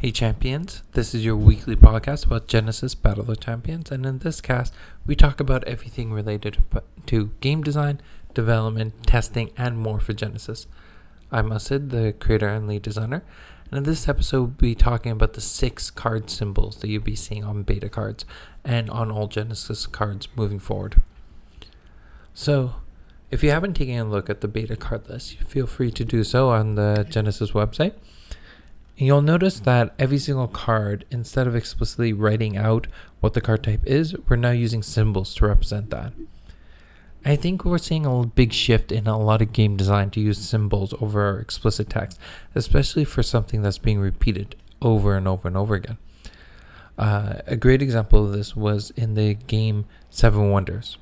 Hey champions, this is your weekly podcast about Genesis Battle of Champions, and in this cast, we talk about everything related to game design, development, testing, and more for Genesis. I'm Asid, the creator and lead designer, and in this episode, we'll be talking about the 6 card symbols that you'll be seeing on beta cards and on all Genesis cards moving forward. So, if you haven't taken a look at the beta card list, feel free to do so on the Genesis website. You'll notice that every single card, instead of explicitly writing out what the card type is, we're now using symbols to represent that. I think we're seeing a big shift in a lot of game design to use symbols over explicit text, especially for something that's being repeated over and over and over again. A great example of this was in the game Seven Wonders.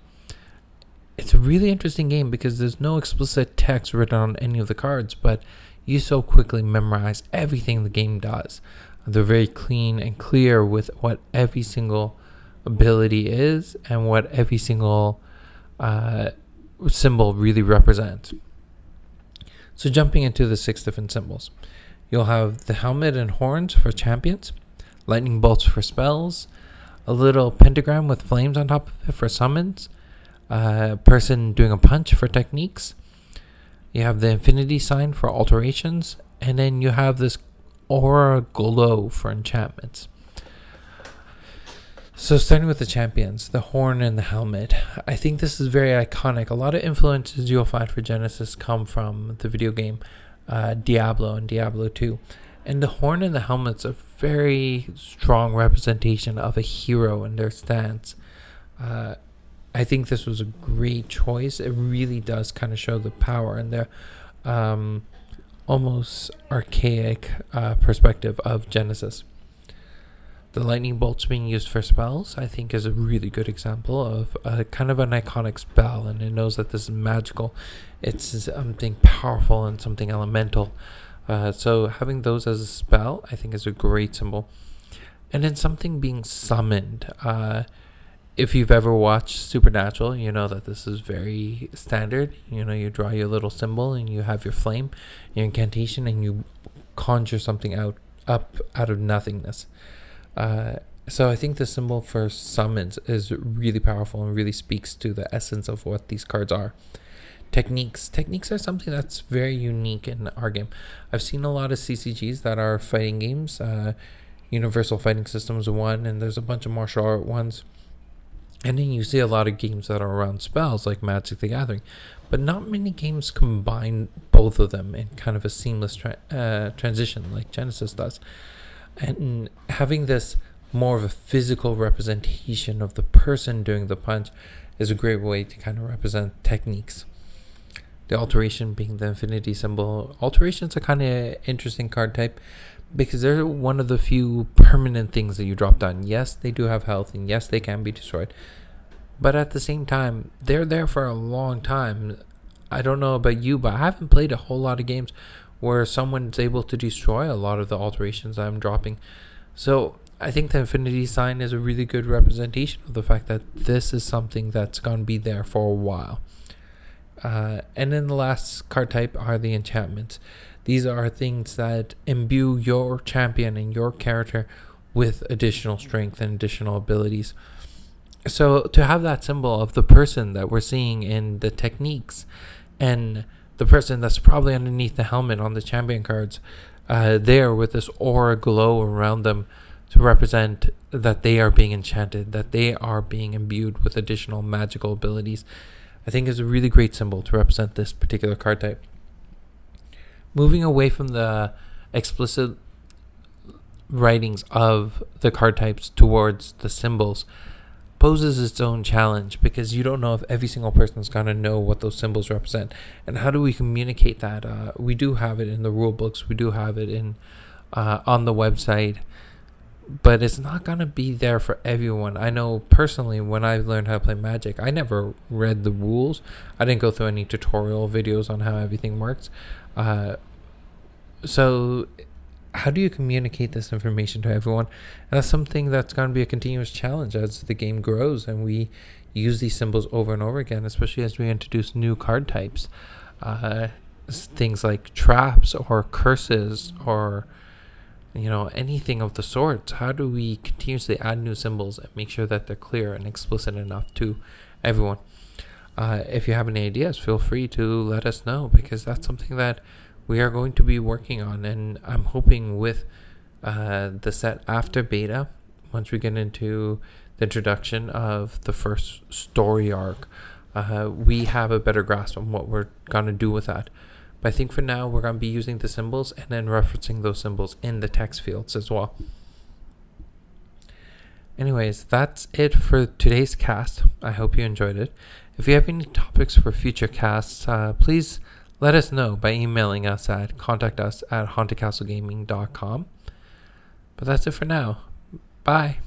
It's a really interesting game because there's no explicit text written on any of the cards, but you so quickly memorize everything the game does. They're very clean and clear with what every single ability is and what every single symbol really represents. So jumping into the 6 different symbols, you'll have the helmet and horns for champions, lightning bolts for spells, a little pentagram with flames on top of it for summons, a person doing a punch for techniques. You have the infinity sign for alterations, and then you have this aura glow for enchantments. So starting with the champions, the horn and the helmet, I think this is very iconic. A lot of influences you'll find for Genesis come from the video game Diablo and Diablo 2. And the horn and the helmet's a very strong representation of a hero in their stance. I think this was a great choice. It really does kind of show the power and the almost archaic perspective of Genesis. The lightning bolts being used for spells, I think, is a really good example of kind of an iconic spell, and it knows that this is magical. It's something powerful and something elemental. So having those as a spell, I think, is a great symbol. And then something being summoned. If you've ever watched Supernatural, you know that this is very standard. You know, you draw your little symbol and you have your flame, your incantation, and you conjure something up out of nothingness. So I think the symbol for summons is really powerful and really speaks to the essence of what these cards are. Techniques. Techniques are something that's very unique in our game. I've seen a lot of CCGs that are fighting games. Universal Fighting Systems one, and there's a bunch of martial art ones. And then you see a lot of games that are around spells, like Magic: The Gathering. But not many games combine both of them in kind of a seamless transition like Genesis does. And having this more of a physical representation of the person doing the punch is a great way to kind of represent techniques. The alteration being the infinity symbol. Alteration's a kind of interesting card type, because they're one of the few permanent things that you drop down. Yes, they do have health, and yes, they can be destroyed. But at the same time, they're there for a long time. I don't know about you, but I haven't played a whole lot of games where someone's able to destroy a lot of the alterations I'm dropping. So I think the infinity sign is a really good representation of the fact that this is something that's going to be there for a while. And then the last card type are the enchantments. These are things that imbue your champion and your character with additional strength and additional abilities. So to have that symbol of the person that we're seeing in the techniques and the person that's probably underneath the helmet on the champion cards there with this aura glow around them to represent that they are being enchanted, that they are being imbued with additional magical abilities, I think is a really great symbol to represent this particular card type. Moving away from the explicit writings of the card types towards the symbols poses its own challenge, because you don't know if every single person is going to know what those symbols represent. And how do we communicate that? We do have it in the rule books. We do have it in on the website. But it's not going to be there for everyone. I know personally when I learned how to play Magic, I never read the rules. I didn't go through any tutorial videos on how everything works. So how do you communicate this information to everyone? And that's something that's going to be a continuous challenge as the game grows and we use these symbols over and over again, especially as we introduce new card types. Things like traps or curses or you know, anything of the sort. How do we continuously add new symbols and make sure that they're clear and explicit enough to everyone? If you have any ideas, feel free to let us know, because that's something that we are going to be working on. And I'm hoping with the set after beta, once we get into the introduction of the first story arc, we have a better grasp on what we're going to do with that. But I think for now, we're going to be using the symbols and then referencing those symbols in the text fields as well. Anyways, that's it for today's cast. I hope you enjoyed it. If you have any topics for future casts, please let us know by emailing us at contactus@hauntedcastlegaming.com. But that's it for now. Bye.